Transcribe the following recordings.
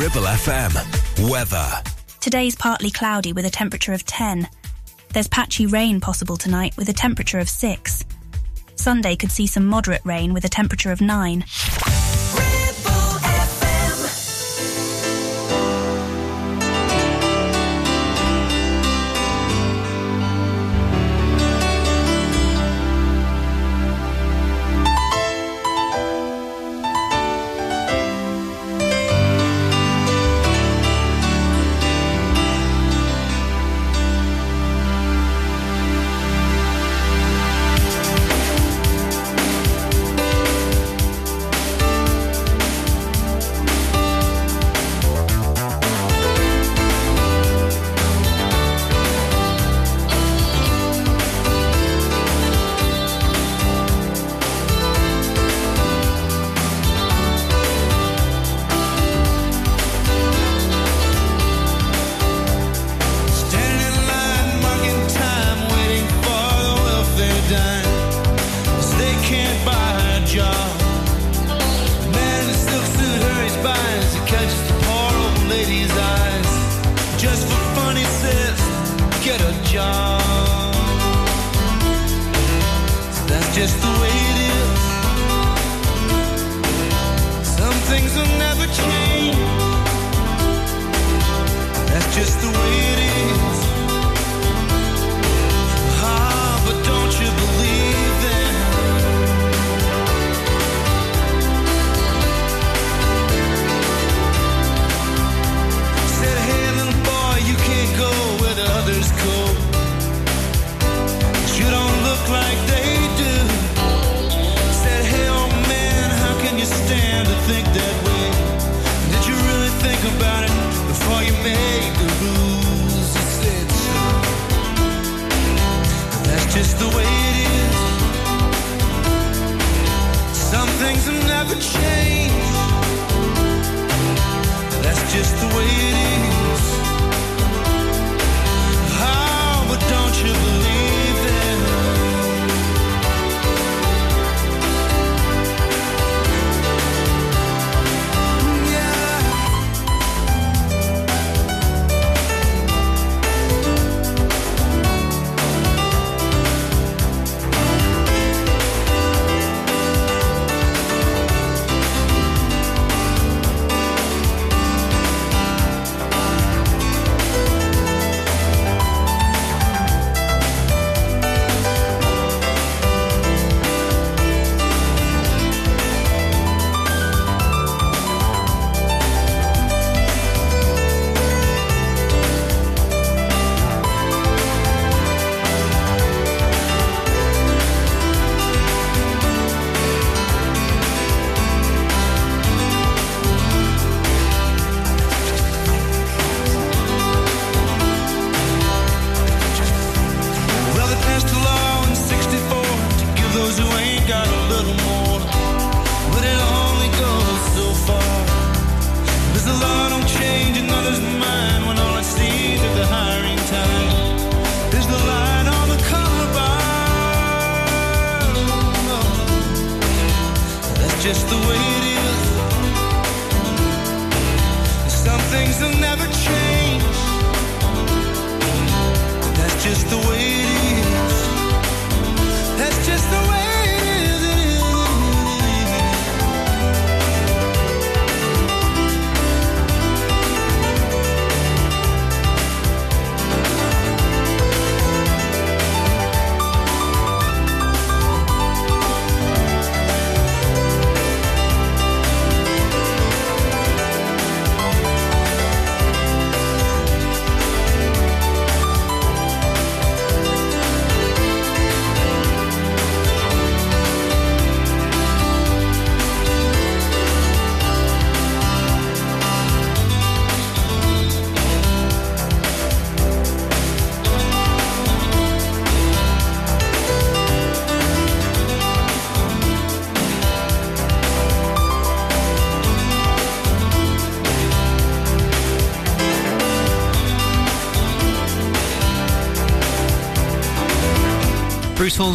Ribble FM. Weather. Today's partly cloudy with a temperature of 10. There's patchy rain possible tonight with a temperature of 6. Sunday could see some moderate rain with a temperature of 9.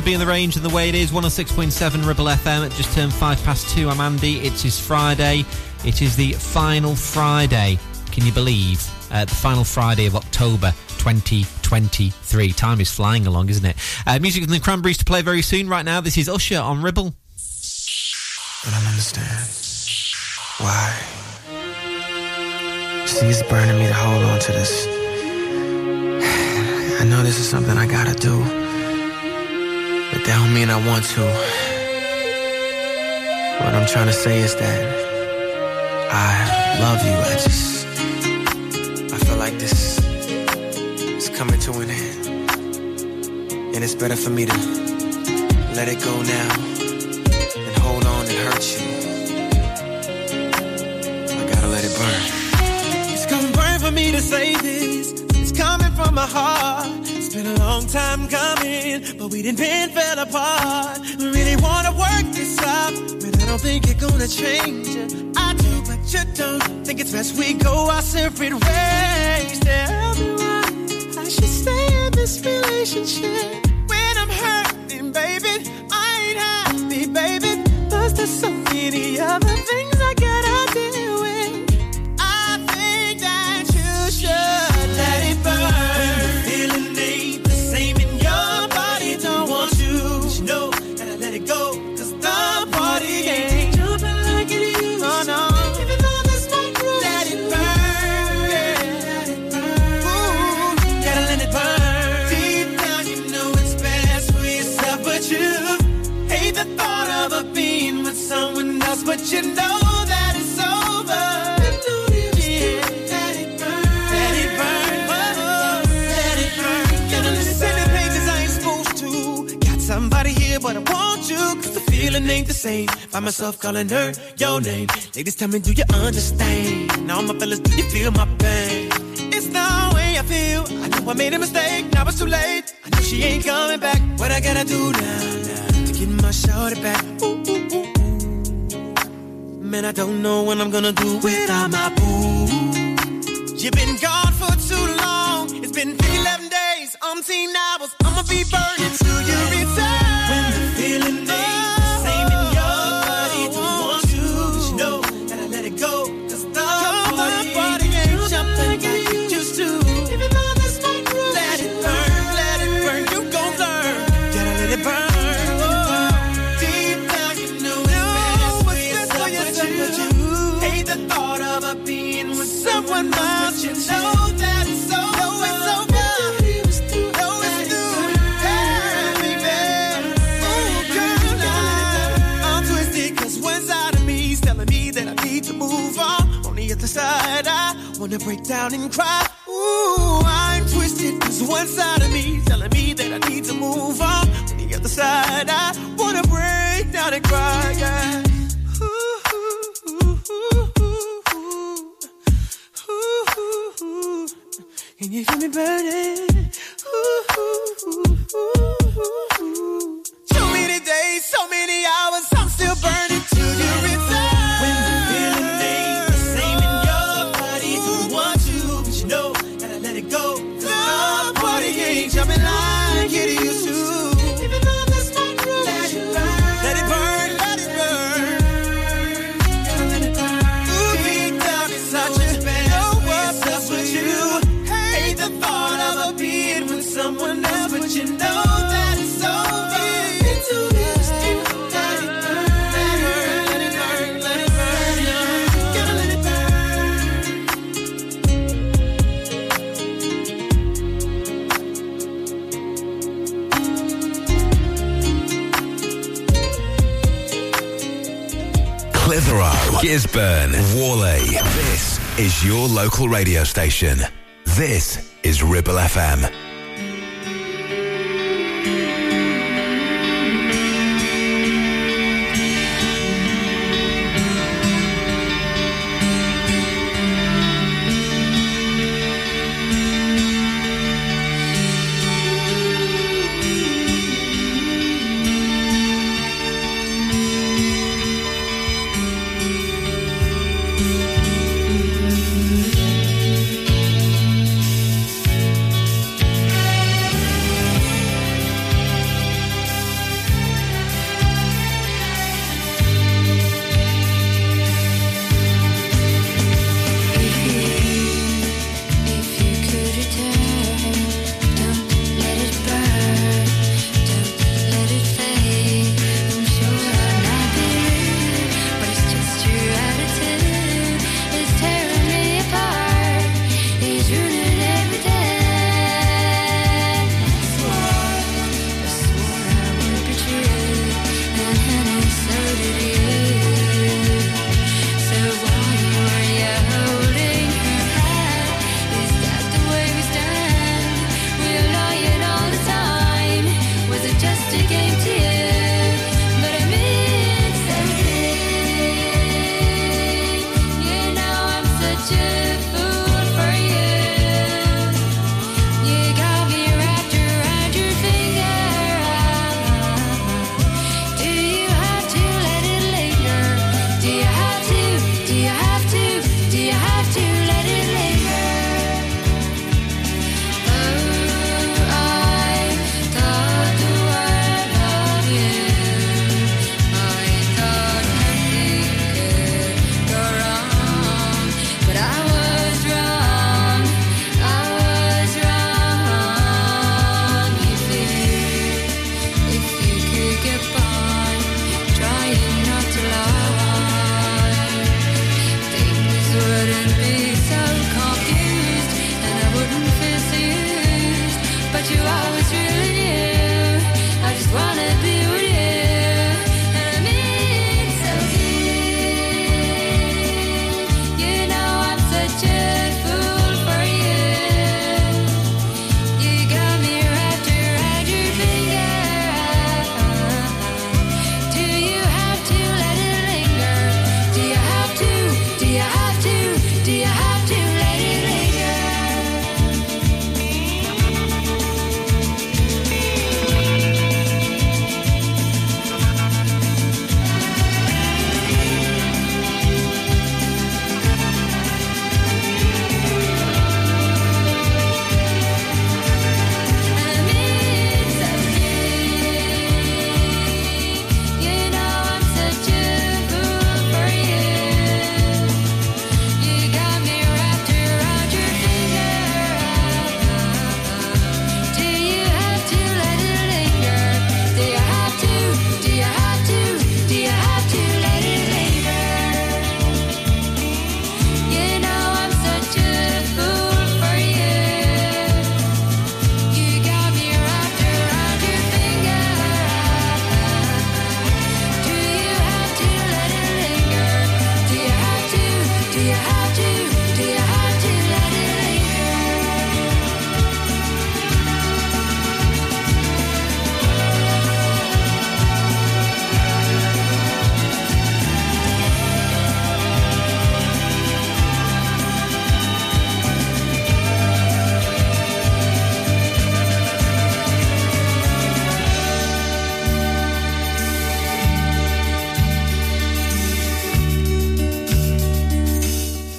Be in the range and the way it is. 106.7 Ribble FM. It just turned 5 past 2. I'm Andy. It's his Friday. It is the final Friday, can you believe, the final Friday of October 2023. Time is flying along, isn't it? Music from the Cranberries to play very soon. Right now, this is Usher on Ribble. I don't understand why. See, it's burning me to hold on to this. I know this is something I gotta do, but that don't mean I want to. What I'm trying to say is that I love you. I feel like this is coming to an end, and it's better for me to let it go now and hold on and hurt you. I gotta let it burn. It's gonna burn for me to say this. Coming from my heart, it's been a long time coming, but we didn't bend, fell apart. We really wanna work this out, but I don't think you're gonna change it. I do, but you don't. Think it's best we go our separate ways. Tell me why I should stay in this relationship when I'm hurting, baby. I ain't happy, baby. There's just so many other things I gotta deal with. I think that you should. But you know that it's over. Yeah. Let it burn. Let it burn. Oh, let it burn. Gotta listen to pain cause I ain't supposed to. Got somebody here but I want you, cause the feeling ain't the same. Find myself calling her your name. Ladies tell me do you understand? Now my fellas, do you feel my pain? It's the way I feel. I know I made a mistake, now it's too late. I know she ain't coming back. What I gotta do now to get my shorty back? Ooh, ooh, ooh. Man, I don't know what I'm gonna do without my boo. You've been gone for too long. It's been 11 days, umpteen hours. I'ma be burning till you return. When the feeling ain't the same in your body, don't want you. But you know that I let it go. Cause the body ain't something I get used to. Even though this might run, let it burn, you gon' learn. Gotta let it burn. Someone must you know that it's over. No, it's over. No, it's through. Baby. Oh, girl, I'm twisted cause one side of me's telling me that I need to move on. On the other side, I wanna break down and cry. Ooh, I'm twisted cause one side of me telling me that I need to move on. On the other side, I wanna break down and cry, yeah. Can you feel me burning? Ooh, ooh, ooh, ooh, ooh. Too many days, so many hours, I'm still burning till you return. When the feeling ain't the same in your body, don't want you, but you know that I let it go. The party ain't jumping like it used to. Clitheroe, Gisburn, Warley. This is your local radio station. This is Ribble FM.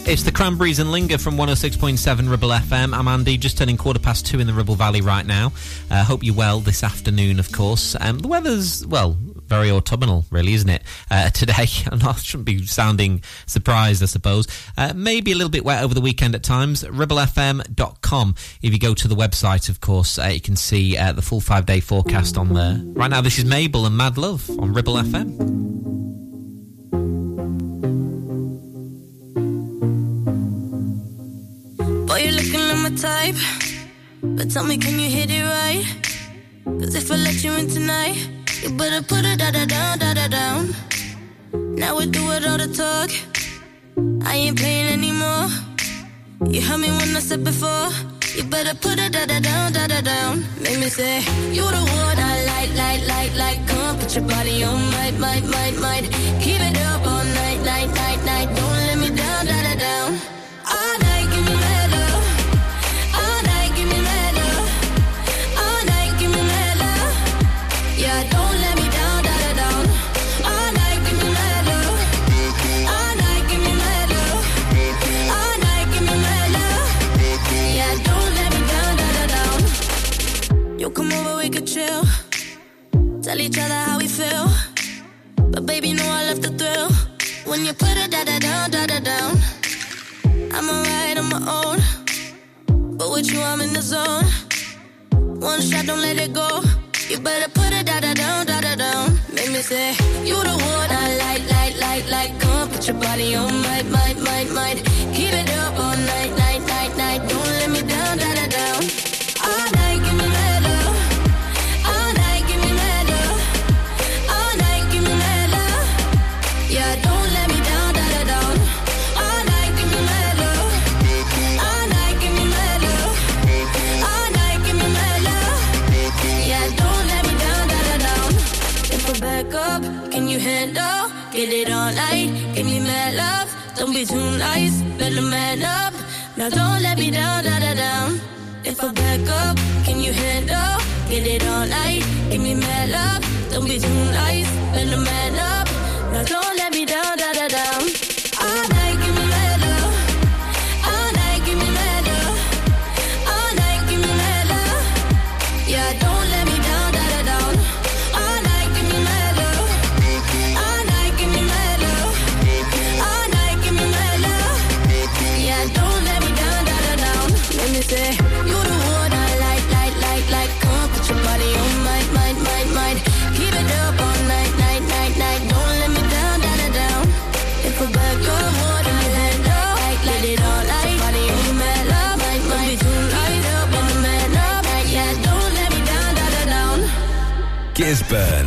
It's the Cranberries and Linger from 106.7 Ribble FM. I'm Andy, just turning 2:15 in the Ribble Valley right now. Hope you're well this afternoon, of course. The weather's, well, very autumnal, really, isn't it? Today, I shouldn't be sounding surprised, I suppose. Maybe a little bit wet over the weekend at times. ribblefm.com. If you go to the website, of course, you can see the full 5-day forecast on there. Right now, this is Mabel and Mad Love on Ribble FM. Boy, you're looking like my type, but tell me, can you hit it right? Cause if I let you in tonight, you better put it down. Now we do it all the talk, I ain't playing anymore. You heard me when I said before, you better put it down. Make me say, you're the one I like. Come on, put your body on might. Keep it up all night. Don't let me down. All night, give me that. Come over, we could chill. Tell each other how we feel. But baby, know I love the thrill when you put it down. I'm alright on my own, but with you I'm in the zone. One shot, don't let it go. You better put it down. Make me say, you the one I like. Come on, put your body on might. Keep it up all night. Don't let me down. All night, give me that. Handle, get it all night, give me mad love, don't be too nice, better man up, now don't let me down, if I back up, can you handle, get it all night, give me mad love, don't be too nice, better man up, now don't let me down, all night. Gisburn,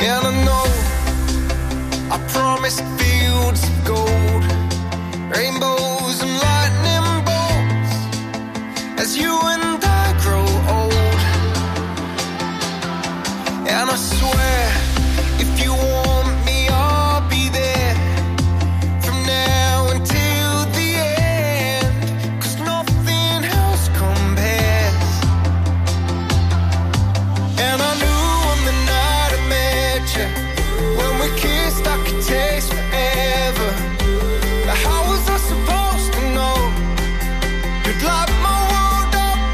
And I know I promised fields of gold, rainbows and lightning bolts, as you and I grow old. And I swear, if you want, how was I supposed to know you'd light my world up?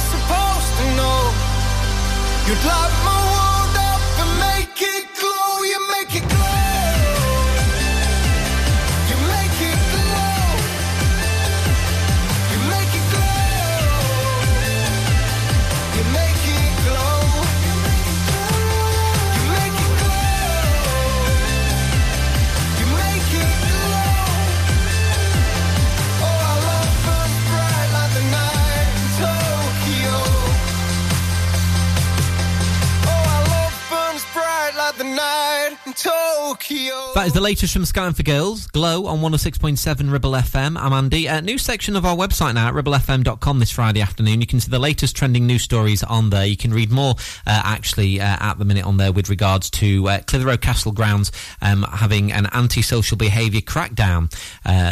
not supposed to know. You'd light my world up and make it glow. You make it glow. You make it glow. You make it glow. You make it glow. You make it glow. You make it glow. You make it glow. Oh, our love burns bright like the night in Tokyo. Oh, our love burns bright like the night in Tokyo. That is the latest from Sky for Girls, Glow on 106.7 Ribble FM. I'm Andy. A new section of our website now at ribblefm.com this Friday afternoon. You can see the latest trending news stories on there. You can read more, at the minute on there with regards to Clitheroe Castle grounds having an anti-social behaviour crackdown.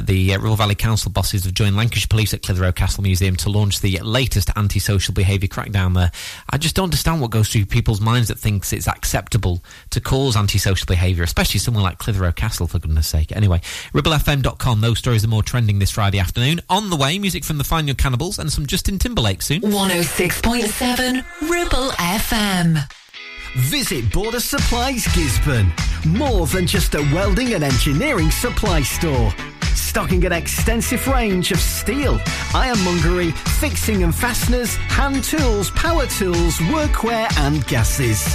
The Ribble Valley Council bosses have joined Lancashire Police at Clitheroe Castle Museum to launch the latest anti-social behaviour crackdown there. I just don't understand what goes through people's minds that thinks it's acceptable to cause antisocial behaviour, especially someone like Clitheroe Castle, for goodness sake. Anyway, ribblefm.com, those stories are more trending this Friday afternoon. On the way, music from the Fine Young Cannibals and some Justin Timberlake soon. 106.7 Ribble FM. Visit Border Supplies Gisburn. More than just a welding and engineering supply store. Stocking an extensive range of steel, ironmongery, fixing and fasteners, hand tools, power tools, workwear and gases.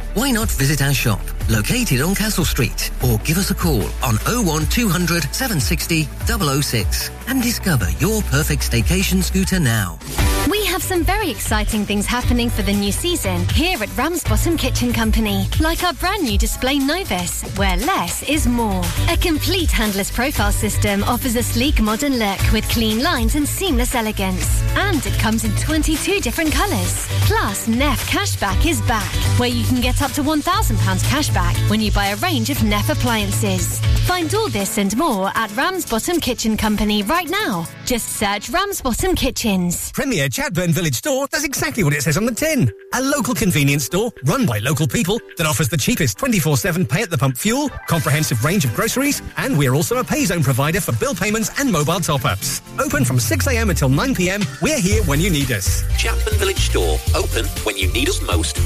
Why not visit our shop, located on Castle Street, or give us a call on 01200 760 006 and discover your perfect staycation scooter now. We have some very exciting things happening for the new season here at Ramsbottom Kitchen Company, like our brand new display Novus, where less is more. A complete handless profile system offers a sleek modern look with clean lines and seamless elegance. And it comes in 22 different colours. Plus, Neff Cashback is back, where you can get up to £1,000 cashback when you buy a range of Neff appliances. Find all this and more at Ramsbottom Kitchen Company right now. Just search Ramsbottom Kitchens. Premier Chadburn Village Store does exactly what it says on the tin. A local convenience store run by local people that offers the cheapest 24/7 pay at the pump fuel, comprehensive range of groceries, and we're also a pay zone provider for bill payments and mobile top-ups. Open from 6 a.m. until 9 p.m. We're here when you need us. Chadburn Village Store. Open when you need us most.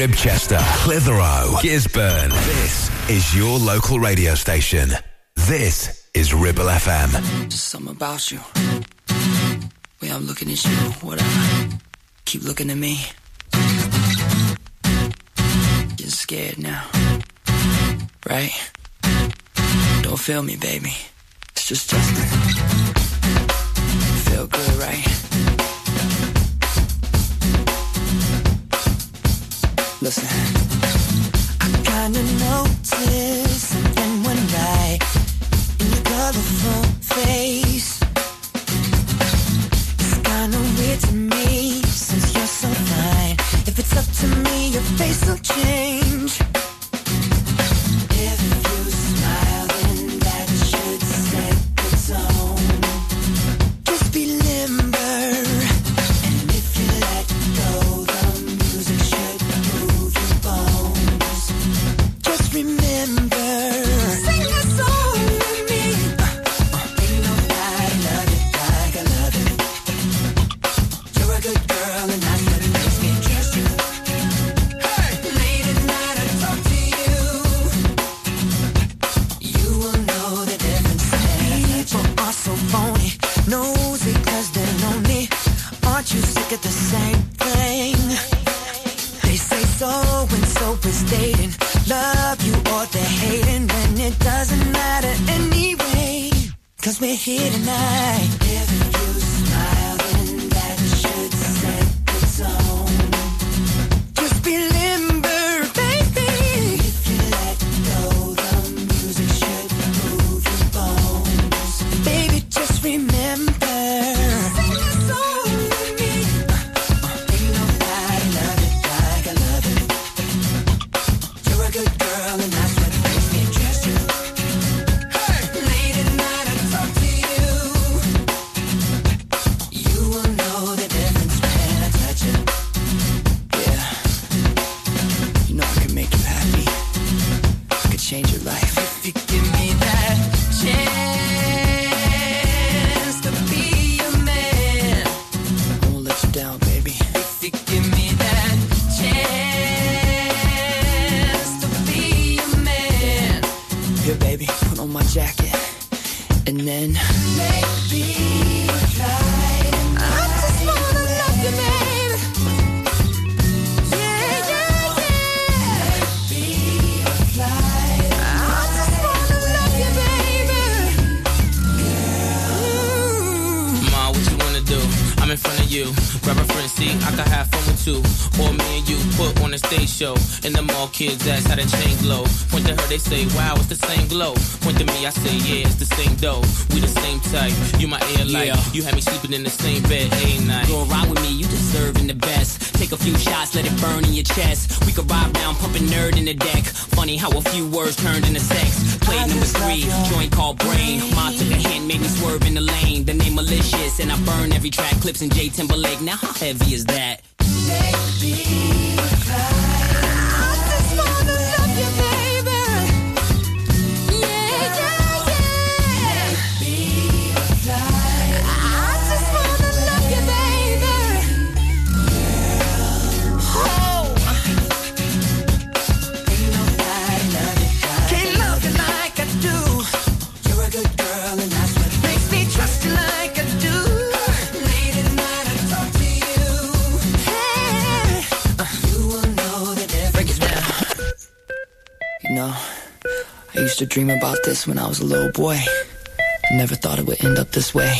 Ribchester, Clitheroe, Gisburn. This is your local radio station. This is Ribble FM. Just something about you. Way I'm looking at you, whatever. Keep looking at me. Getting scared now. Right? Don't feel me, baby. It's just Justin. Feel good, right? Listen. I kinda noticed something went right in your colorful face. It's kinda weird to me since you're so fine. If it's up to me, your face will change. Kids ask how the chain glow. Point to her, they say, wow, it's the same glow. Point to me, I say, yeah, it's the same dough. We the same type, you my air light. Yeah. You had me sleeping in the same bed every night. Go ride with me, you deserving the best. Take a few shots, let it burn in your chest. We could ride down, pumping nerd in the deck. Funny how a few words turned into sex. Play number 3, joint called brain. Mom took a hand, made me swerve in the lane. The name malicious, and I burn every track. Clips and J Timberlake, now how heavy is that? I used to dream about this when I was a little boy. I never thought it would end up this way.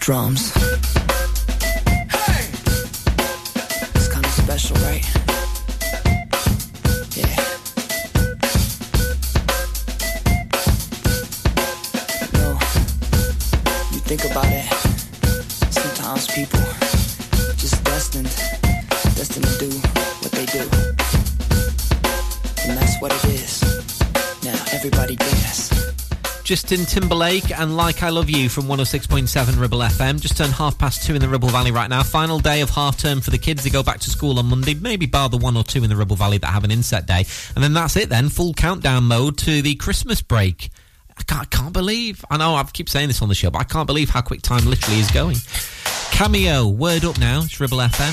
Drums. Hey! It's kind of special, right? Yeah. You know, you think about it. Sometimes people just destined to do what they do. And that's what it is. Now everybody dance. Justin Timberlake and Like I Love You from 106.7 Ribble FM. Just turned 2:30 in the Ribble Valley right now. Final day of half term for the kids. They go back to school on Monday, maybe bar the one or two in the Ribble Valley that have an inset day. And then that's it then. Full countdown mode to the Christmas break. I can't believe. I know I keep saying this on the show, but I can't believe how quick time literally is going. Cameo, Word Up now. It's Ribble FM.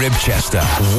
Ribchester,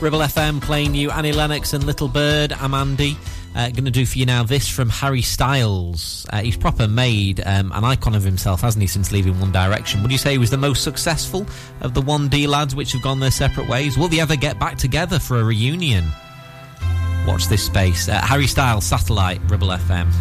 Ribble FM playing you Annie Lennox and Little Bird. I'm Andy. Going to do for you now this from Harry Styles. He's proper made an icon of himself, hasn't he, since leaving One Direction. Would you say he was the most successful of the 1D lads which have gone their separate ways? Will they ever get back together for a reunion? Watch this space. Harry Styles, Satellite, Ribble FM.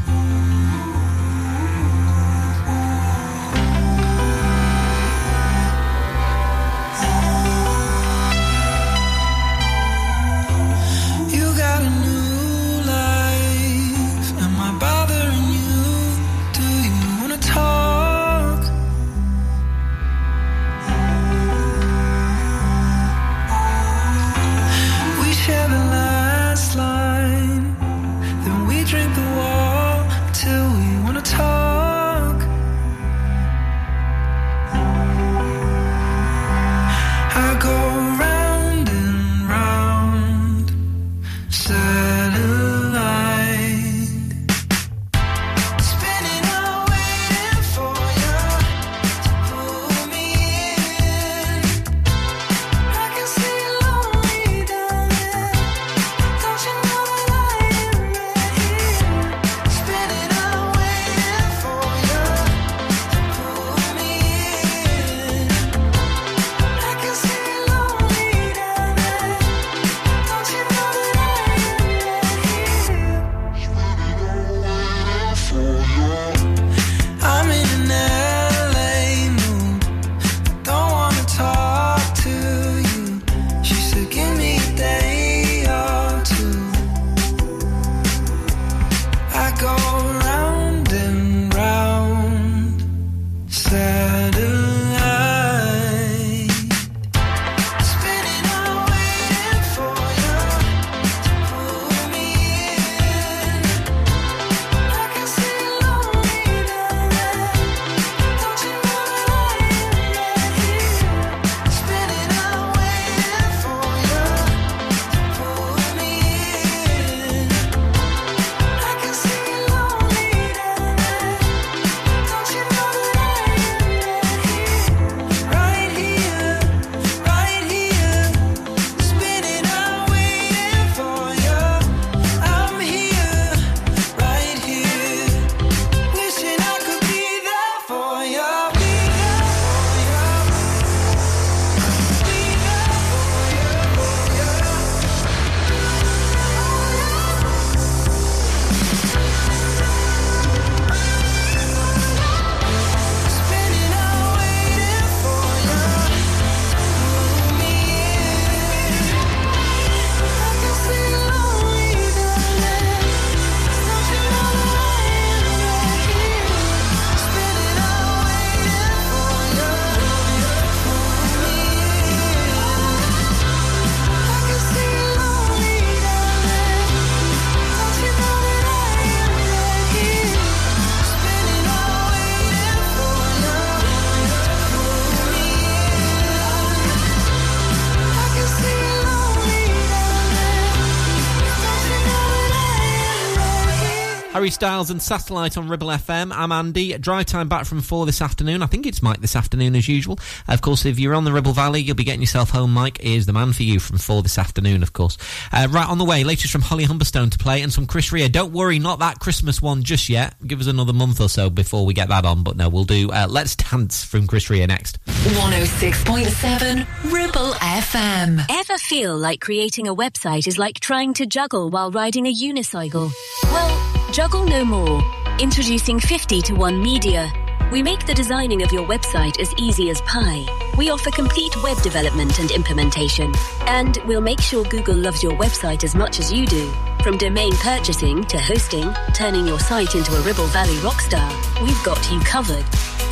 Harry Styles and Satellite on Ribble FM. I'm Andy. Drive time back from 4 this afternoon. I think it's Mike this afternoon as usual. Of course, if you're on the Ribble Valley, you'll be getting yourself home. Mike is the man for you from 4 this afternoon, of course. Right on the way, latest from Holly Humberstone to play and some Chris Rea. Don't worry, not that Christmas one just yet. Give us another month or so before we get that on. But no, we'll do Let's Dance from Chris Rea next. 106.7 Ribble FM. Ever feel like creating a website is like trying to juggle while riding a unicycle? Well, juggle no more. Introducing 50 to 1 Media. We make the designing of your website as easy as pie. We offer complete web development and implementation. And we'll make sure Google loves your website as much as you do. From domain purchasing to hosting, turning your site into a Ribble Valley rockstar, we've got you covered.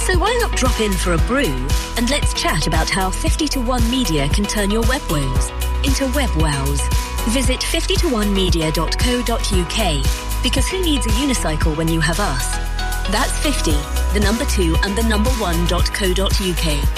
So why not drop in for a brew and let's chat about how 50 to 1 Media can turn your web woes into web wows. Visit 50to1media.co.uk, because who needs a unicycle when you have us? That's 50, the number 2 and the number 1.co.uk.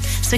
So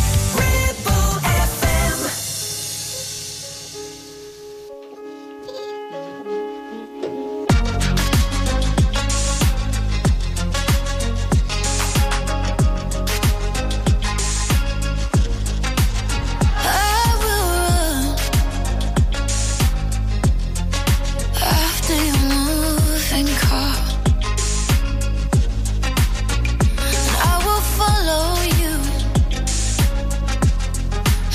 Ribble FM. I will run after your moving car. Follow you.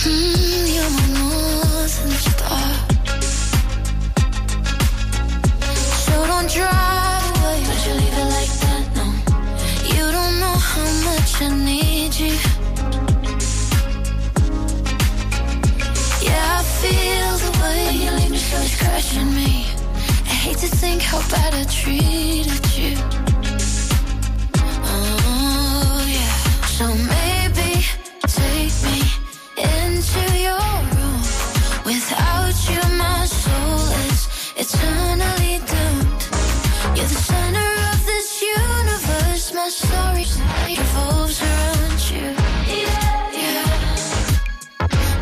You're my northern star. So don't drive away. Would you leave it like that? No. You don't know how much I need you. Yeah, I feel the way when you leave me, so it's crushing me. I hate to think how bad I treated you. So maybe take me into your room. Without you, my soul is eternally doomed. You're the center of this universe. My story revolves around you. Yeah, yeah.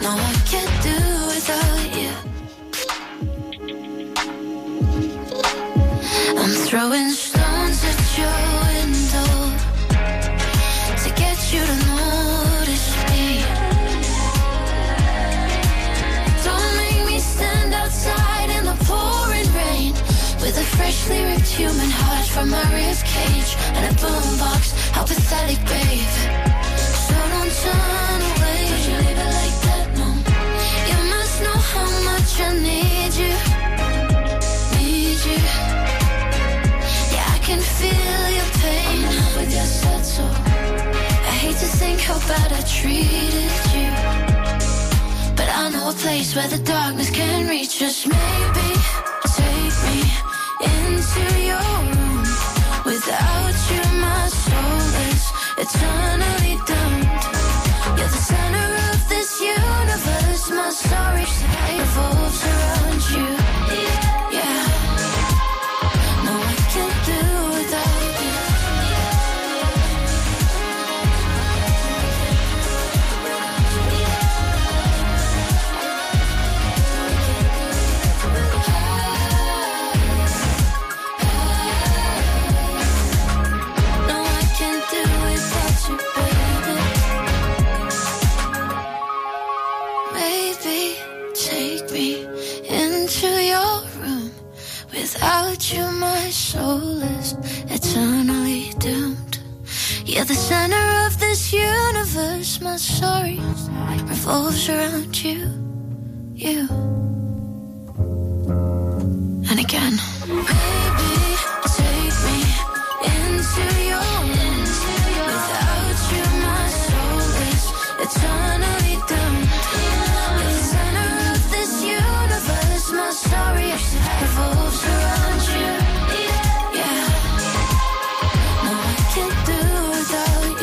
No, I can't do without you. I'm throwing stones at your window to get you to notice me. Don't make me stand outside in the pouring rain with a freshly ripped human heart from my ribcage and a boombox. How pathetic, babe. So don't turn away. Would you leave it like that? No. You must know how much I need you. Need you. Yeah, I can feel your pain. I'm not with your sad soul. I hate to think how bad I treated you, but I know a place where the darkness can reach us. Maybe take me into your room. Without you, my soul is eternally doomed. Without you, my soul is eternally damned. You're the center of this universe. My story revolves around you, you, and again. Baby, take me into your arms. Without you, my soul is eternally damned. You're the center of this universe. My story revolves around you. Yeah. No, I can't do without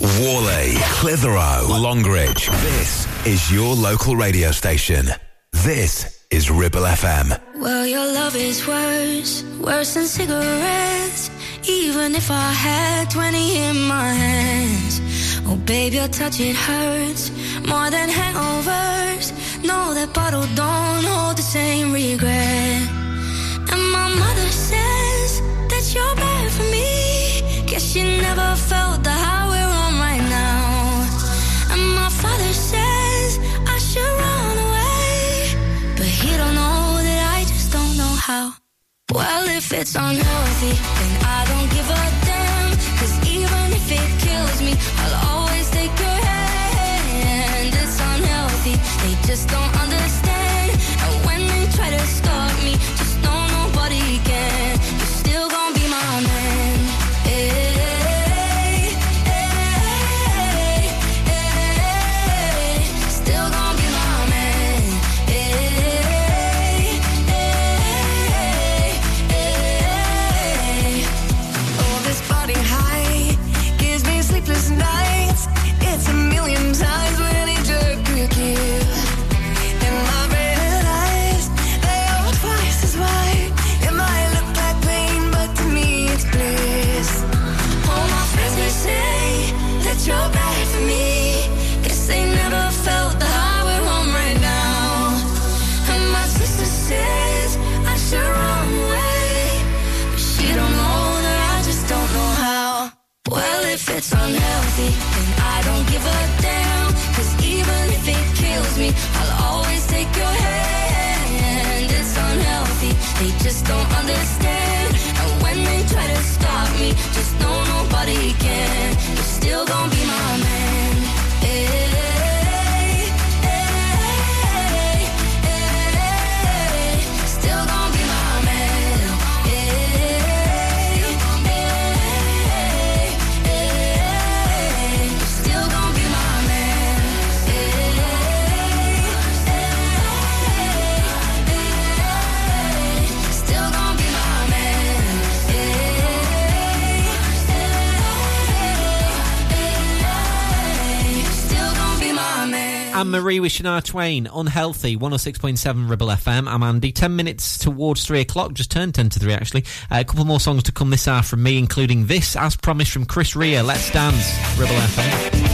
you. Warley, Clitheroe, Longridge. This is your local radio station. This is Ribble FM. Well, your love is worse, worse than cigarettes. Even if I had 20 in my hands. Oh, babe, your touch, it hurts more than hangovers. No, that bottle don't hold the same regret. And my mother says that you're bad for me. Guess she never felt the high we're on right now. And my father says I should run away, but he don't know that I just don't know how. Well, if it's unhealthy, then I don't give a damn. 'Cause even if it kills me, I'll always take your hand. It's unhealthy, they just don't understand. And when they try to stop me, just know nobody can. You're still gonna be my man. It's unhealthy, and I don't give a damn. 'Cause even if it kills me, I'll always take your hand. It's unhealthy, they just don't understand. And when they try to stop me, just know nobody can. You're still gonna be my man. Anne-Marie with Shania Twain, Unhealthy, 106.7 Ribble FM. I'm Andy. 10 minutes towards 3 o'clock, just turned 10 to 3 actually. A couple more songs to come this hour from me, including this, as promised, from Chris Rea, Let's Dance, Ribble FM.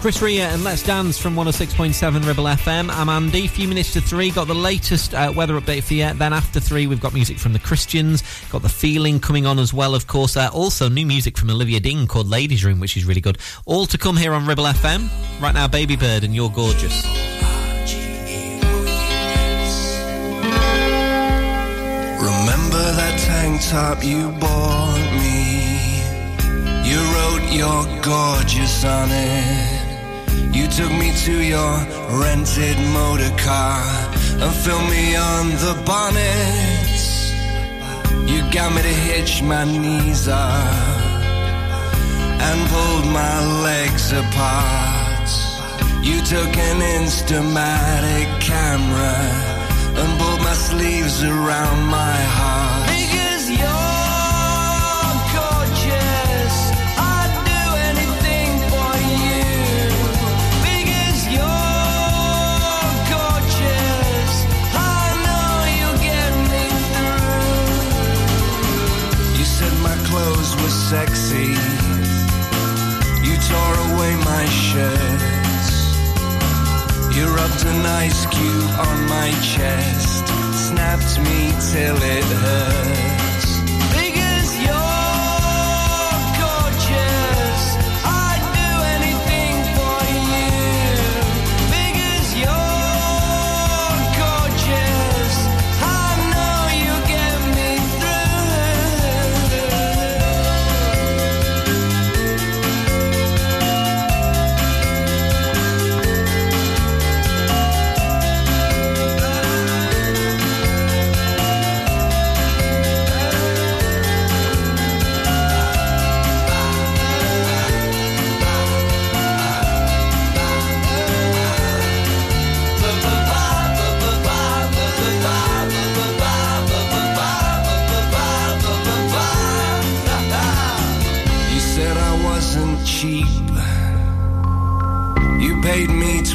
Chris Rea and Let's Dance from 106.7 Ribble FM. I'm Andy. Few minutes to three, got the latest weather update for you. Then after three, we've got music from the Christians. Got The Feeling coming on as well, of course. Also, new music from Olivia Dean called Ladies Room, which is really good. All to come here on Ribble FM. Right now, Baby Bird and You're Gorgeous. Remember that tank top you bought me? You wrote You're Gorgeous on it. You took me to your rented motor car and filmed me on the bonnet. You got me to hitch my knees up and pulled my legs apart. You took an Instamatic camera and pulled my sleeves around my heart. Because you're clothes were sexy. You tore away my shirts. You rubbed an ice cube on my chest, snapped me till it hurts. Because you're gorgeous, I'd do anything for you. Because you're gorgeous, I know you'll get me through. Cheap. You paid me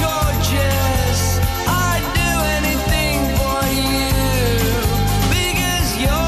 Because you're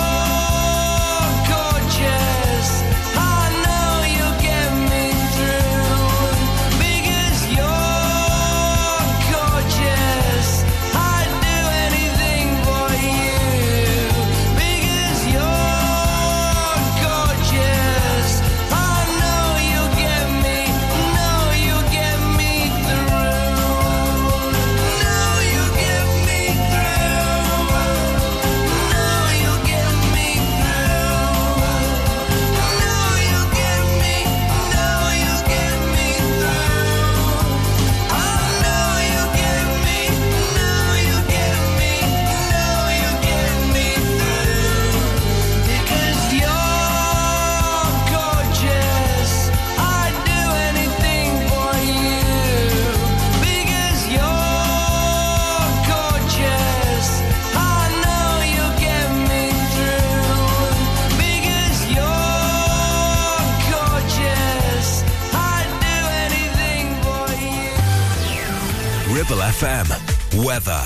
Ribble FM. Weather.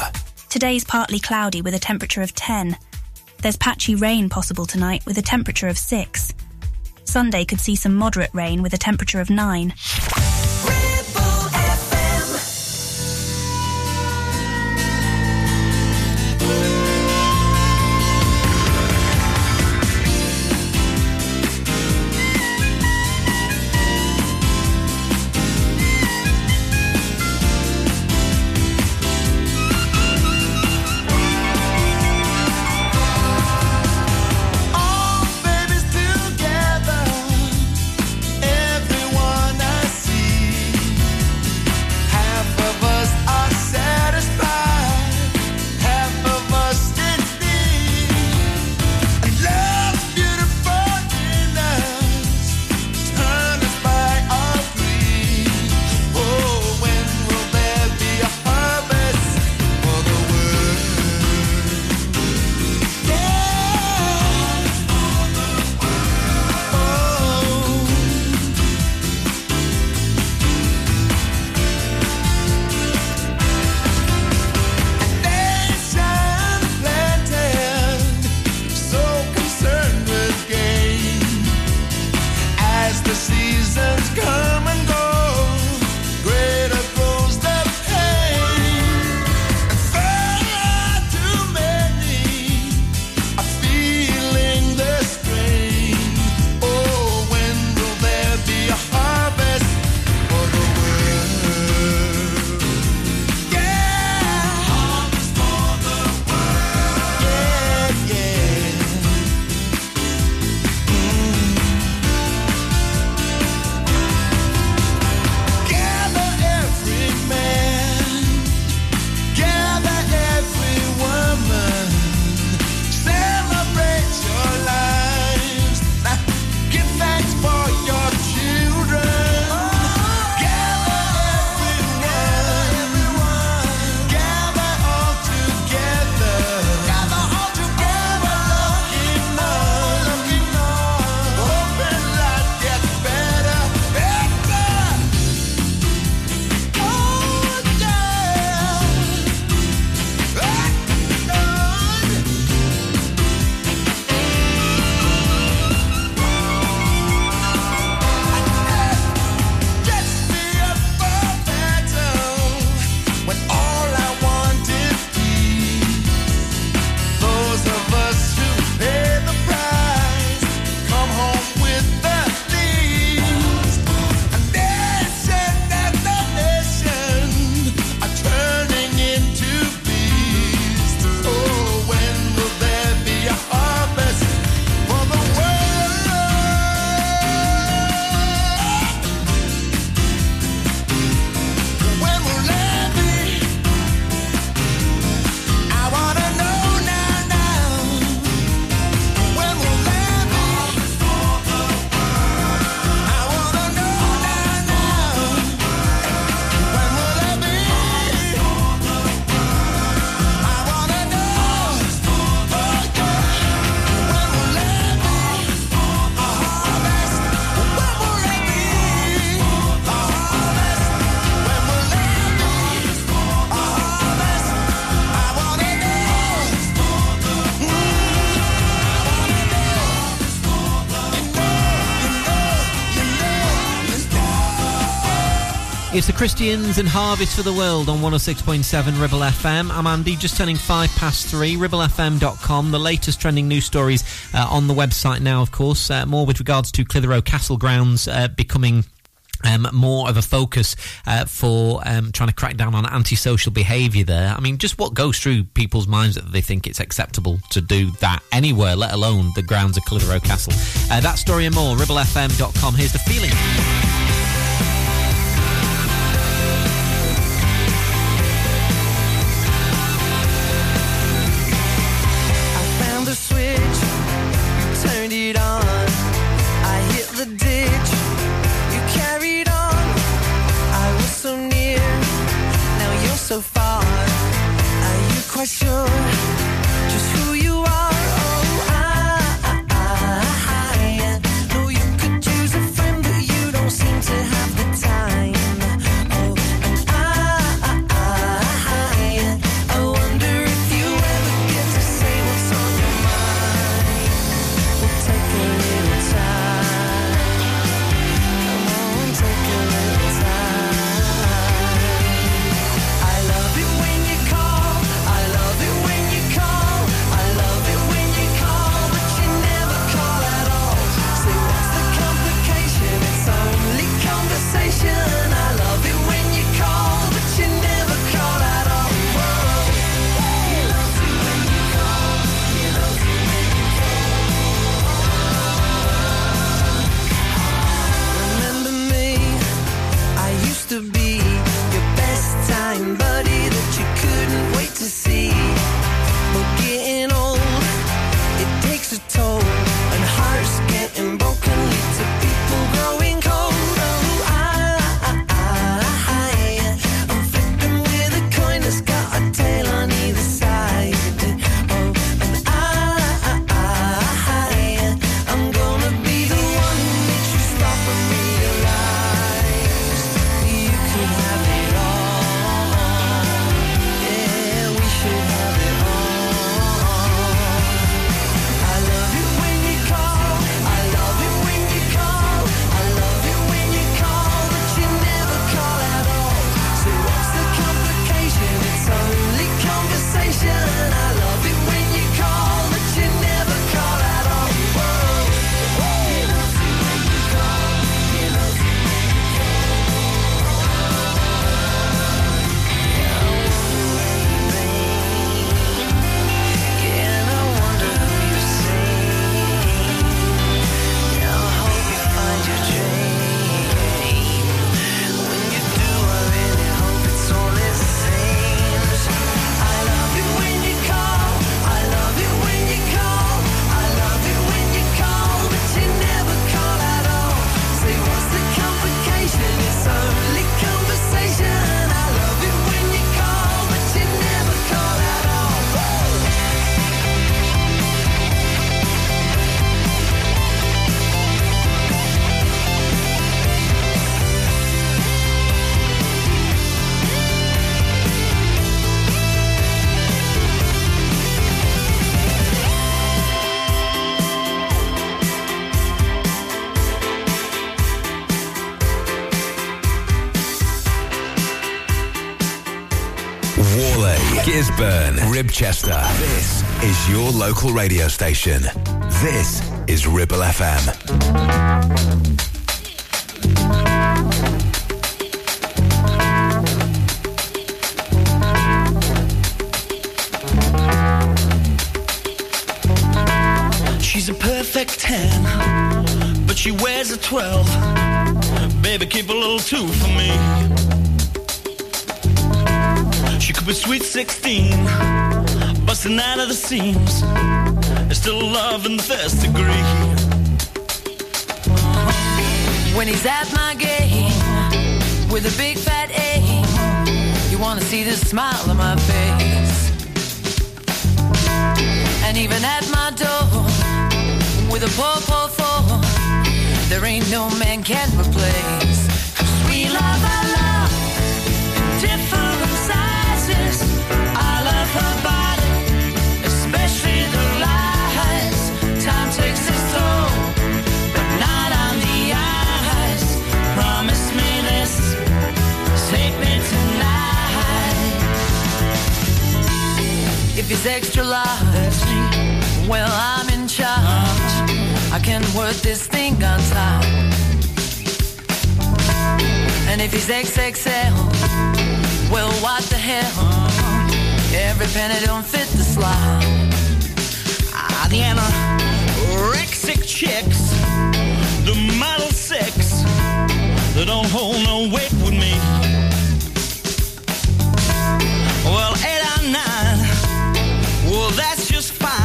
Today's partly cloudy with a temperature of 10. There's patchy rain possible tonight with a temperature of 6. Sunday could see some moderate rain with a temperature of 9. It's the Christians and Harvest for the World on 106.7 Ribble FM. I'm Andy, just turning 3:05, ribblefm.com. The latest trending news stories on the website now, of course. More with regards to Clitheroe Castle grounds becoming more of a focus for trying to crack down on antisocial behaviour there. I mean, just what goes through people's minds that they think it's acceptable to do that anywhere, let alone the grounds of Clitheroe Castle. That story and more, ribblefm.com. Here's The Feeling. So far, are you quite sure just who you are? Oh, I know you could choose a friend, but you don't seem to have the time. Oh, and I Valley, Gisburn, Ribchester. This is your local radio station. This is Ribble FM. She's a perfect 10, but she wears a 12. Baby, keep a little 2 for me. She could be sweet 16, busting out of the seams. There's still love in the first degree. When he's at my game, with a big fat aim, you wanna see the smile on my face. And even at my door, with a poor, there ain't no man can replace. 'Cause we love our love in different sizes. I love her body, especially the lies. Time takes its toll, but not on the eyes. Promise me this, take me tonight. If he's extra large, well, I'm in charge. I can work this thing on time. And if he's XXL, well, what the hell? Every penny don't fit the slot. The anorexic chicks, the model six, they don't hold no weight with me. Well, 8 or 9, well, that's just fine.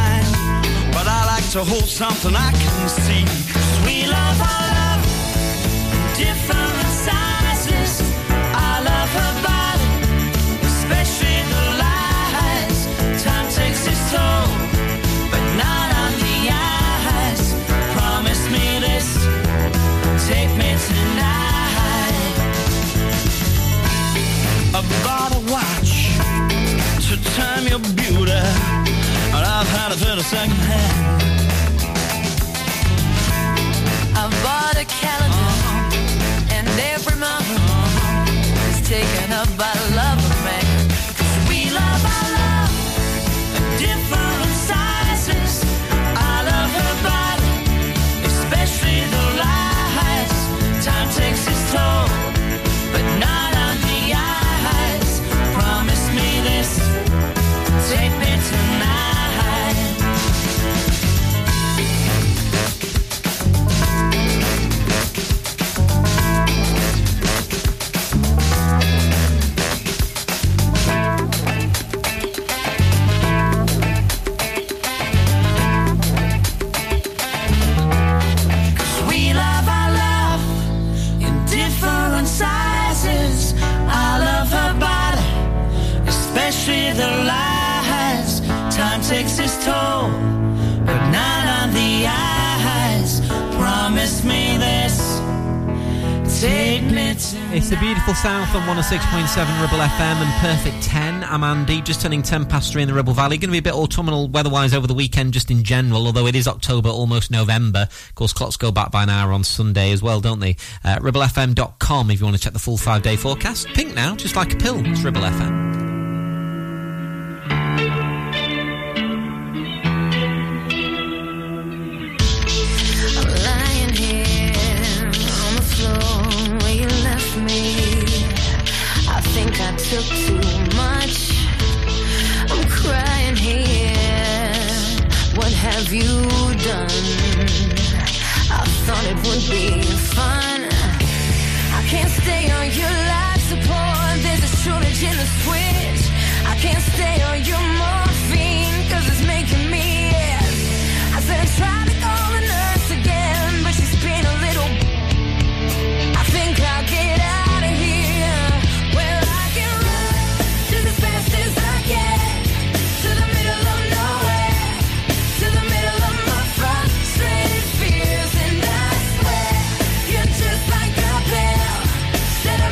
But I like to hold something I can see. We love our love in different sizes. I love her body, especially the lies. Time takes its toll, but not on the eyes. Promise me this, take me tonight. I bought a watch to time your beauty. I've had it for the second hand. I've bought a calendar, and every month is taken up by the love of man. 'Cause we love our love in different sizes. I love her body, especially the lies. Time takes its toll, but not on the eyes. Promise me this, take me tonight. It's the beautiful South on 106.7 Ribble FM and perfect 10. I'm Andy, just turning 3:10 in the Ribble Valley. Going to be a bit autumnal weather-wise over the weekend, just in general, although it is October, almost November. Of course, clocks go back by an hour on Sunday as well, don't they? Ribblefm.com if you want to check the full 5-day forecast. Pink now, just like a pill. It's Ribble FM. Took too much. I'm crying here. What have you done? I thought it would be fun. I can't stay on your life support. There's a shortage in the switch. I can't stay on your morphine, 'cause it's making me ill. I said I tried to call the nurse again, but she's been a little. I think I'll get out.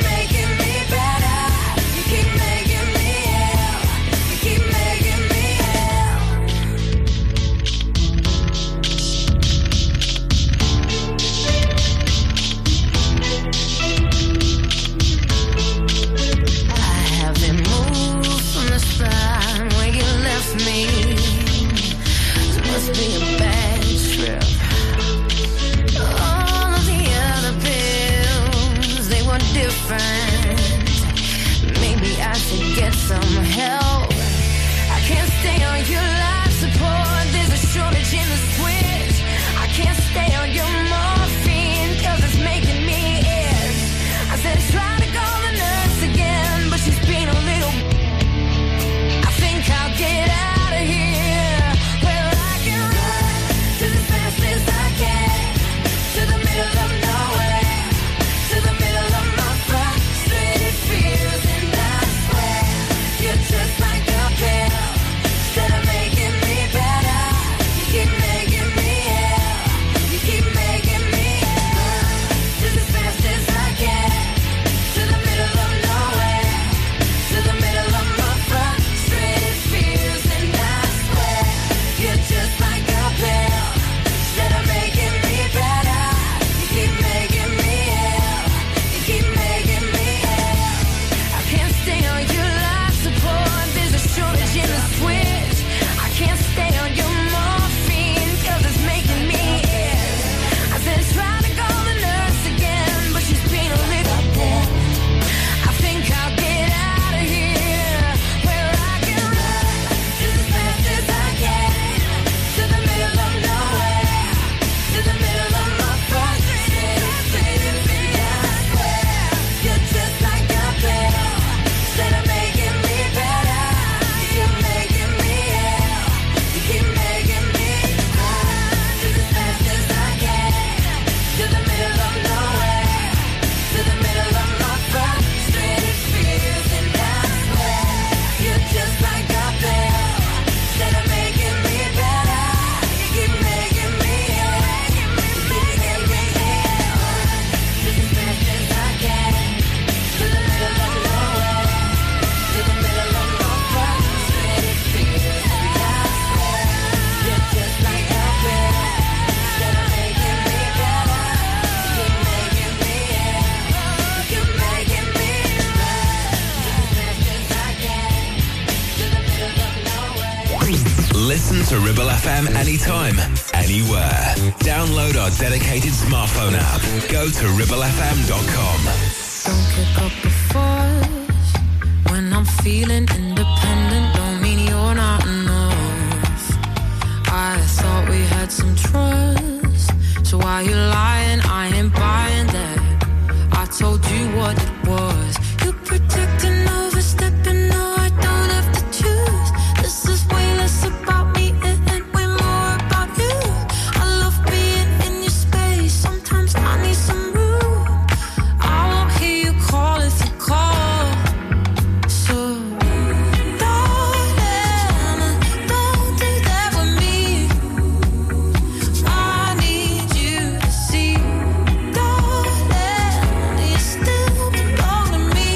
Make it Listen to Ribble FM anytime, anywhere. Download our dedicated smartphone app. Go to ribblefm.com. Don't kick up the force when I'm feeling independent. Don't mean you're not enough. I thought we had some trust, so why you lying? I ain't buying that. I told you what it was. You protecting, overstepping. No, I don't have to choose. This is way less about me and way more about you. I love being in your space. Sometimes I need some room. I won't hear you call if you call. So don't ever, don't do that with me. I need you to see. Don't ever, you still belong to me.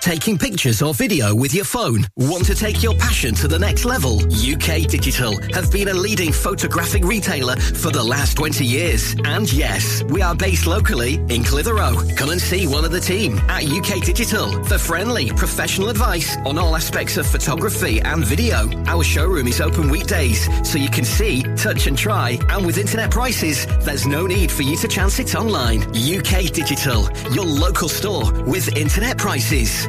Taking pictures or video with your phone? Want to take your passion to the next level? UK Digital have been a leading photographic retailer for the last 20 years. And yes, we are based locally in Clitheroe. Come and see one of the team at UK Digital for friendly, professional advice on all aspects of photography and video. Our showroom is open weekdays, so you can see, touch and try. And with internet prices, there's no need for you to chance it online. UK Digital, your local store with internet prices.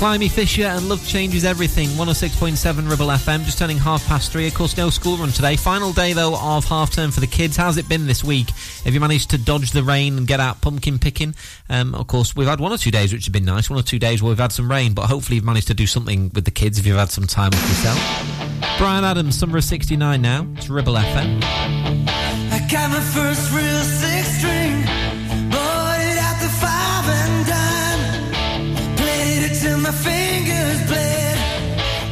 Climby Fisher and Love Changes Everything, 106.7 Ribble FM, just turning 3:30. Of course, no school run today. Final day, though, of half-term for the kids. How's it been this week? Have you managed to dodge the rain and get out pumpkin picking? Of course, we've had 1 or 2 days which have been nice, 1 or 2 days where we've had some rain, but hopefully you've managed to do something with the kids if you've had some time with yourself. Brian Adams, Summer of 69 now. It's Ribble FM. I got my first real six-string, bought it at the 5 and dime, played it till my fingers bled.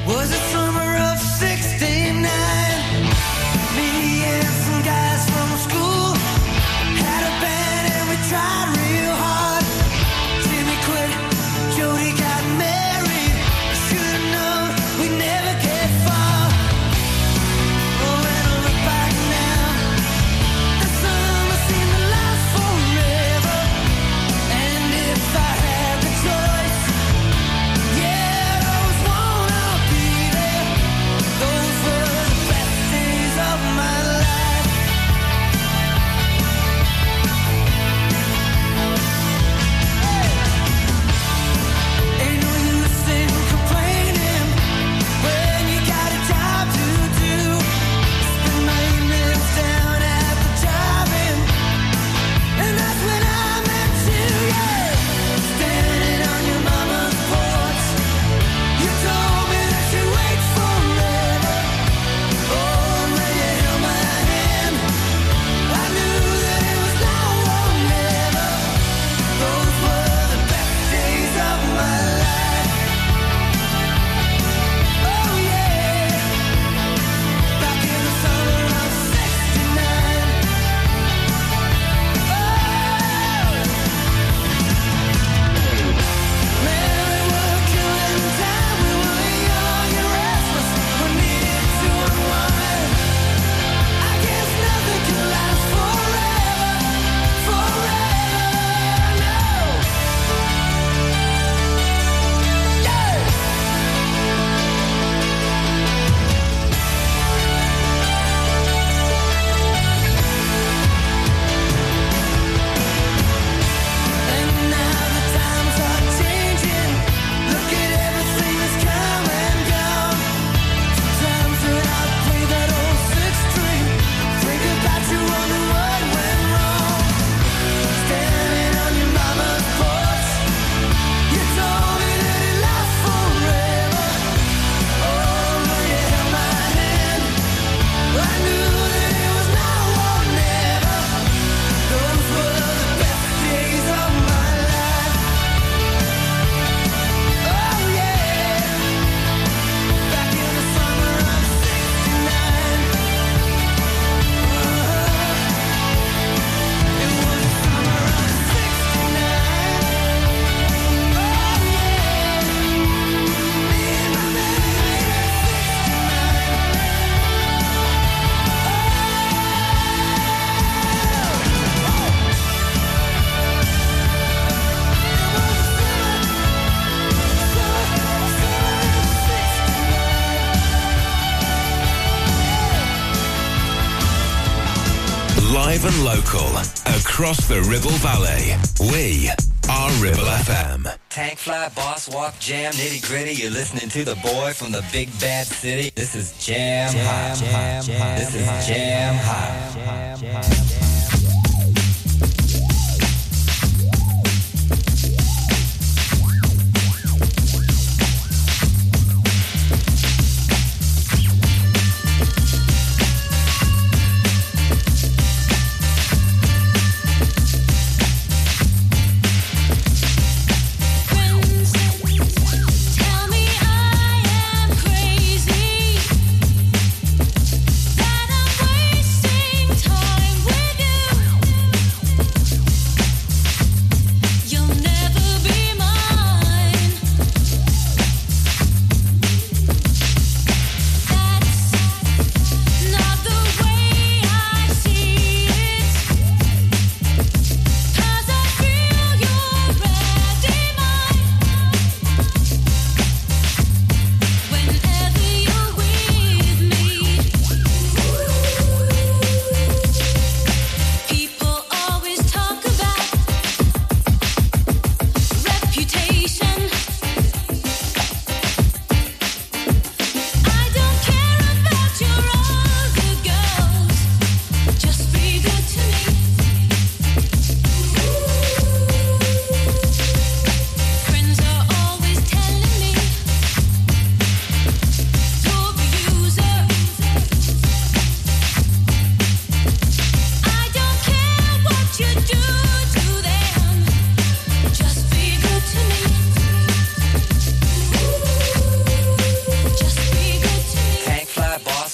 Was it summer of 69? Me and some guys from school had a band and we tried real hard. Jimmy quit, Jody got married. I should've known we'd never get far. Oh, when I look back now, that summer seemed to last forever. And if I had the choice, yeah, I always wanna be there. Those were the best days of my life. Ain't no use in complaining when you got a job to do. Spend my evenings down at the drive-in, and that's when I met you, yeah. Standing on your mama's porch, you told me that you wait forever. Oh, when you held my hand, I knew that it was now or never. Those were the best days of my life. Oh yeah, back in the summer of 69. Oh. Man, we were killing time. We were young and restless. We needed to unwind. I guess nothing can last forever, forever, no. And now the times are changing. Look at everything that's come and gone. Times that I play that old six-string, think about you, wonder what went wrong. Standing on your mama's porch, you told me that it lasts forever. Oh, when you held my hand, I knew that it was now or never. Those were the best days of my life. Oh yeah, back in the summer of 69. It was the summer of 69. Oh yeah, me and my baby, 69. Oh. Live and local, across the Ribble Valley, we are Ribble FM. Tank fly, boss walk, jam, nitty gritty. You're listening to the boy from the big bad city. This is jam, hot. This is jam hot. Tell me I am crazy, that I'm wasting time with you.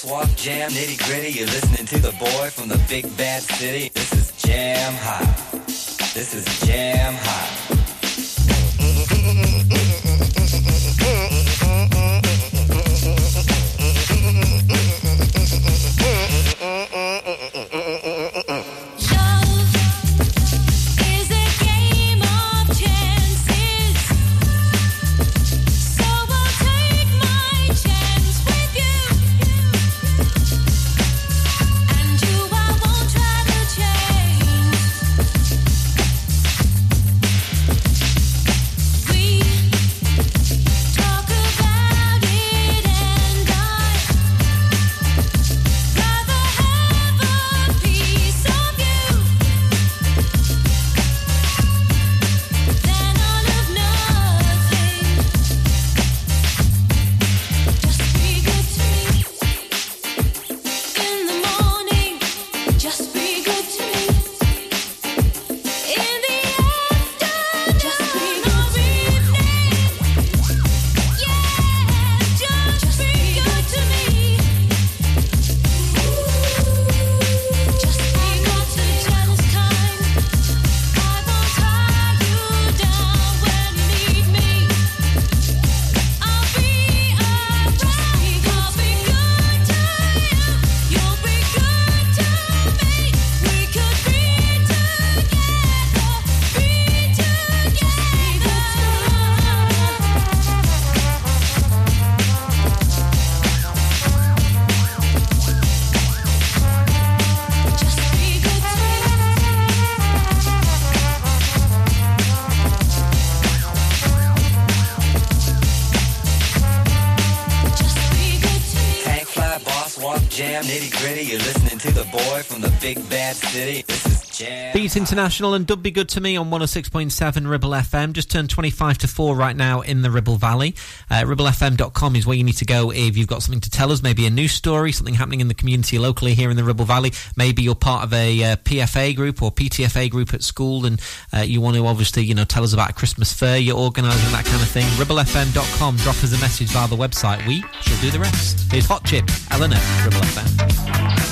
Swap jam, nitty gritty. You're listening to the boy from the big bad city. This is jam hot. This is jam hot. Beats International and Dub Be Good To Me on 106.7 Ribble FM. Just turned 25 to 4 right now in the Ribble Valley. Ribblefm.com is where you need to go if you've got something to tell us, maybe a news story, something happening in the community locally here in the Ribble Valley. Maybe you're part of a PFA group or PTFA group at school and you want to obviously, you know, tell us about a Christmas fair you're organising, that kind of thing. Ribblefm.com, drop us a message via the website. We shall do the rest. Here's Hot Chip, Eleanor, Ribble FM.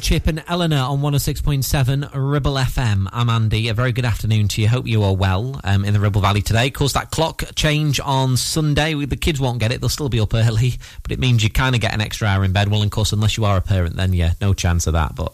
Chip and Eleanor on 106.7 Ribble FM. I'm Andy. A very good afternoon to you. Hope you are well in the Ribble Valley today. Of course, that clock change on Sunday. The kids won't get it. They'll still be up early, but it means you kind of get an extra hour in bed. Well, of course, unless you are a parent, then yeah, no chance of that. But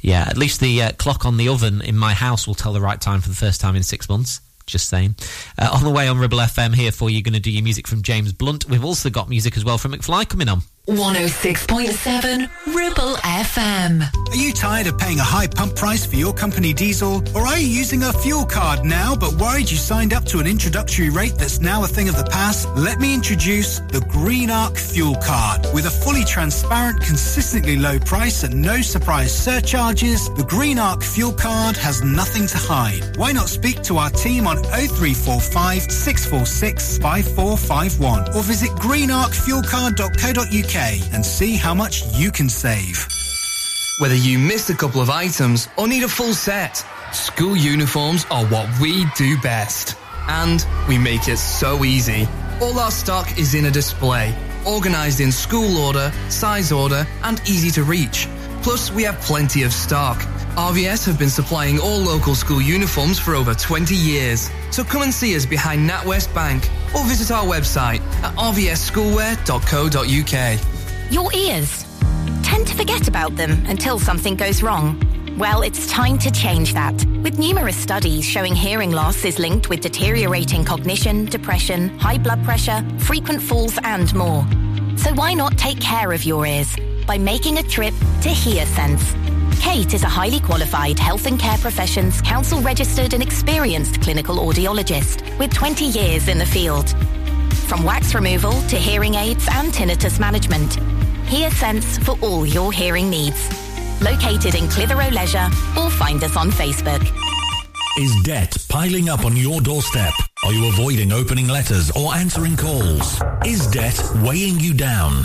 yeah, at least the clock on the oven in my house will tell the right time for the first time in 6 months. Just saying. On the way on Ribble FM here for you, going to do your music from James Blunt. We've also got music as well from McFly coming on. 106.7 Ribble FM. Are you tired of paying a high pump price for your company diesel? Or are you using a fuel card now but worried you signed up to an introductory rate that's now a thing of the past? Let me introduce the Green Arc Fuel Card. With a fully transparent, consistently low price and no surprise surcharges, the Green Arc Fuel Card has nothing to hide. Why not speak to our team on 0345 646 5451 or visit greenarcfuelcard.co.uk and see how much you can save. Whether you missed a couple of items or need a full set, school uniforms are what we do best. And we make it so easy. All our stock is in a display, organised in school order, size order and easy to reach. Plus, we have plenty of stock. RVS have been supplying all local school uniforms for over 20 years. So come and see us behind NatWest Bank or visit our website at rvsschoolwear.co.uk. Your ears tend to forget about them until something goes wrong. Well, it's time to change that. With numerous studies showing hearing loss is linked with deteriorating cognition, depression, high blood pressure, frequent falls and more. So why not take care of your ears by making a trip to HearSense? Kate is a highly qualified health and care professions council registered and experienced clinical audiologist with 20 years in the field. From wax removal to hearing aids and tinnitus management, HearSense for all your hearing needs. Located in Clitheroe Leisure or find us on Facebook. Is debt piling up on your doorstep? Are you avoiding opening letters or answering calls? Is debt weighing you down?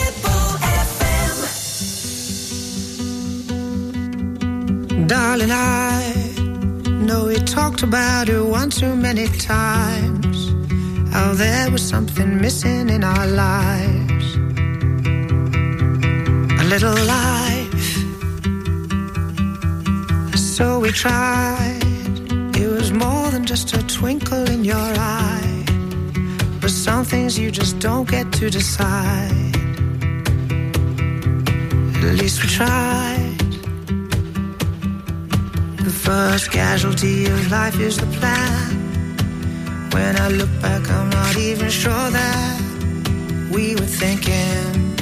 FM. Darling, I know we talked about it one too many times, how there was something missing in our lives. A little life. So we tried. It was more than just a twinkle in your eye, but some things you just don't get to decide. At least we tried. The first casualty of life is the plan. When I look back, I'm not even sure that we were thinking.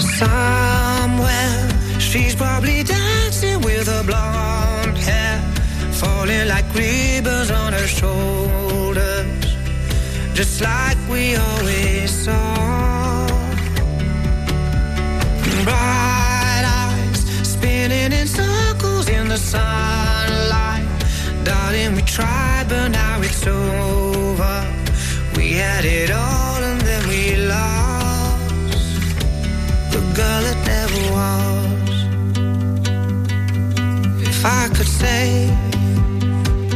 Somewhere, she's probably dancing with her blonde hair, falling like ribbons on her shoulders, just like we always saw. Bright eyes, spinning in circles in the sunlight. Darling, we tried, but now it's over. We had it all and then we lost the girl that never was. If I could say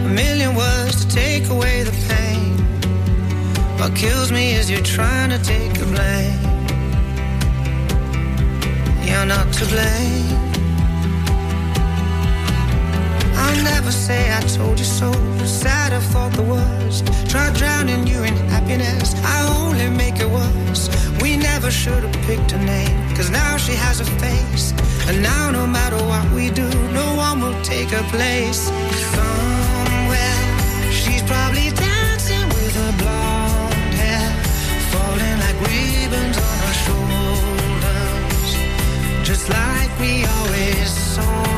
a million words to take away the pain, what kills me is you're trying to take the blame. You're not to blame. I'll never say I told you so, but sad I thought the worst. Tried drowning you in happiness, I only make it worse. We never should have picked a name, cause now she has a face. And now no matter what we do, no one will take her place. Somewhere, she's probably dancing with her blonde hair, falling like ribbons on her shoulders, just like we always saw.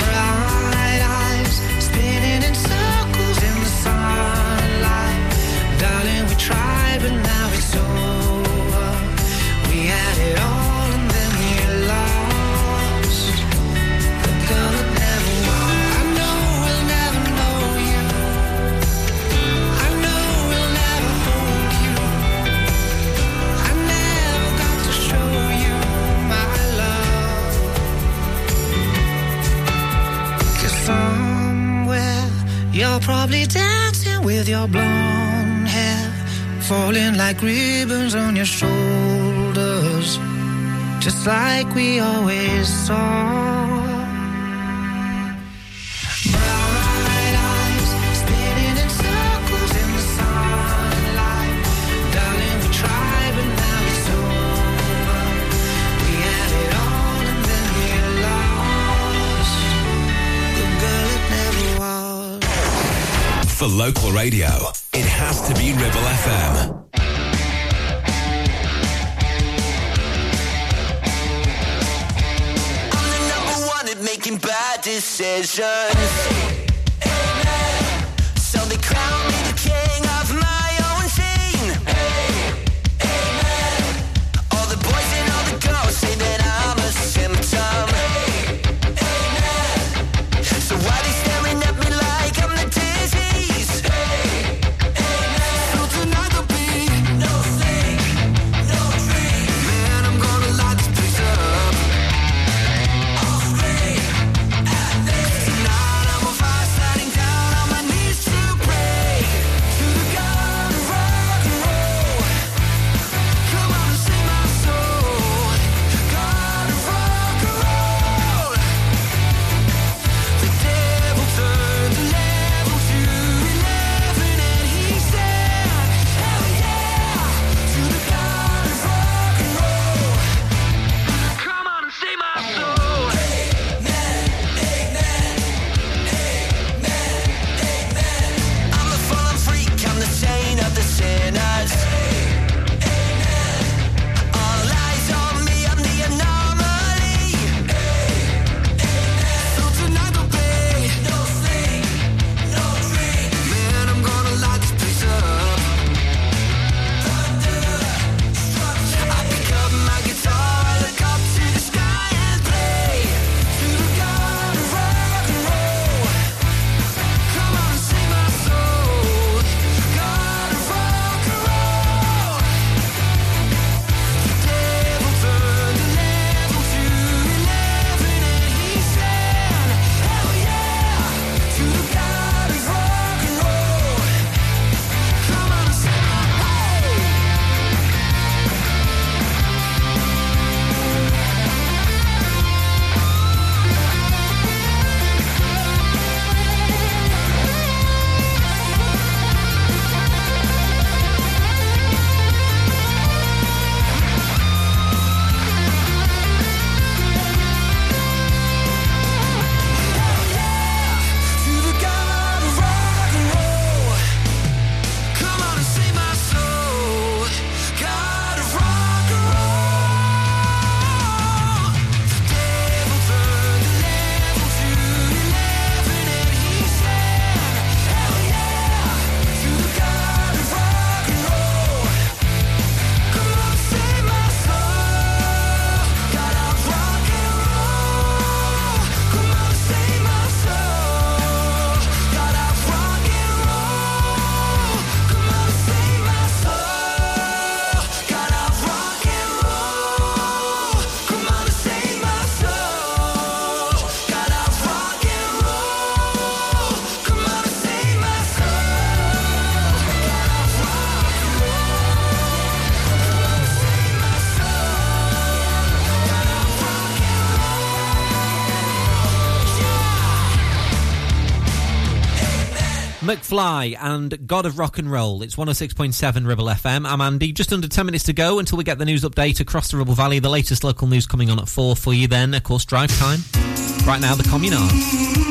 Bright eyes, spinning in circles in the sunlight. Darling, we tried, but now it's over. We had it all and then we lost the girl that never was. I know we'll never know you. I know we'll never hold you. I never got to show you my love. Somewhere, you're probably dancing with your blonde hair, falling like ribbons on your shoulders, just like we always saw. Bright eyes, spinning in circles in the sunlight. Darling, we tried, but now it's over. We had it all and then we lost the girl it never was. For local radio, it has to be Ribble FM. I'm the number one at making bad decisions. Amen. So they crown me the king of my own scene. Amen. All the boys and all the girls say that I'm a symptom. Amen. So why they staring at me like I'm the disease? So tonight there'll be no sleep, no dream. Man, I'm gonna light this place up. All free at this. Tonight I'm a McFly and God of Rock and Roll. It's 106.7 Ribble FM. I'm Andy. Just under 10 minutes to go until we get the news update across the Ribble Valley. The latest local news coming on at 4 for you then. Of course, drive time. Right now, the Communards.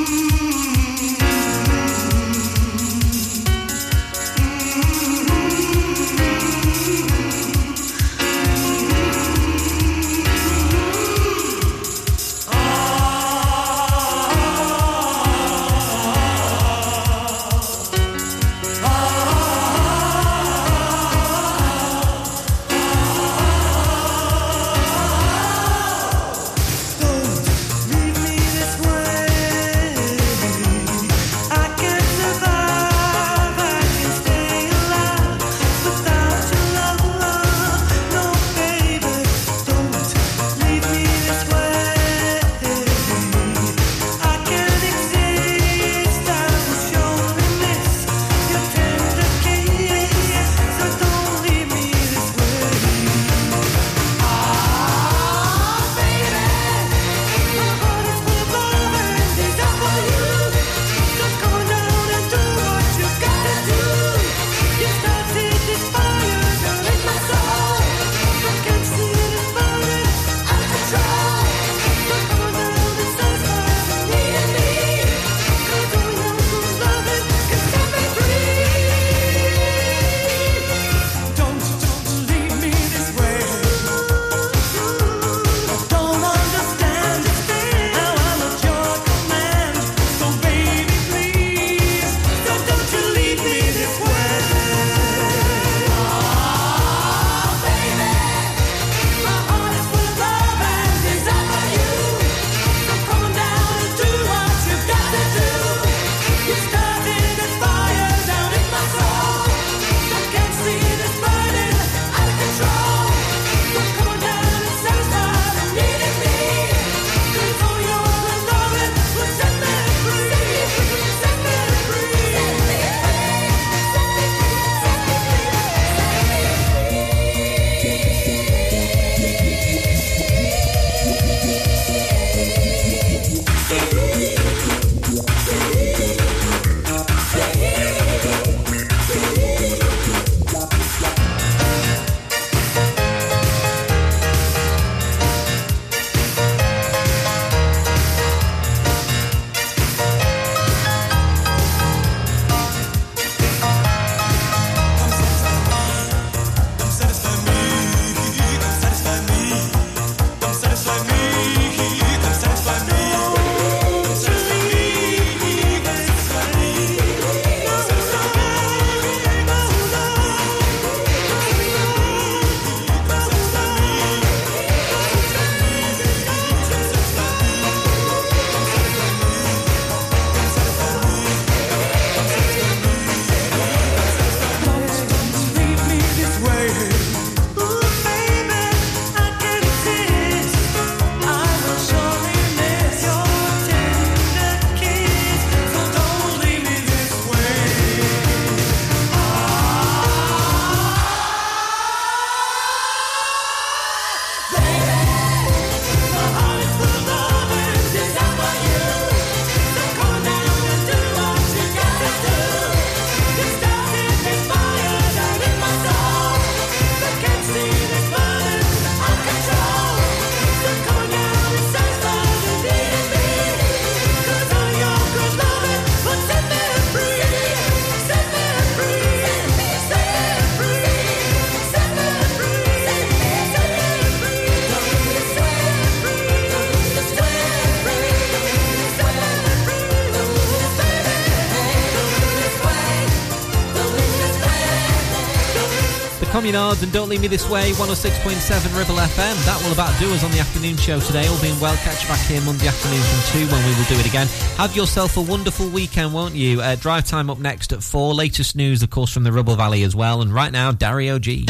Communards and Don't Leave Me This Way, 106.7 Ribble FM. That will about do us on the afternoon show today. All being well, catch back here Monday afternoon from 2 when we will do it again. Have yourself a wonderful weekend, won't you? Drive time up next at 4. Latest news, of course, from the Ribble Valley as well. And right now, Dario G.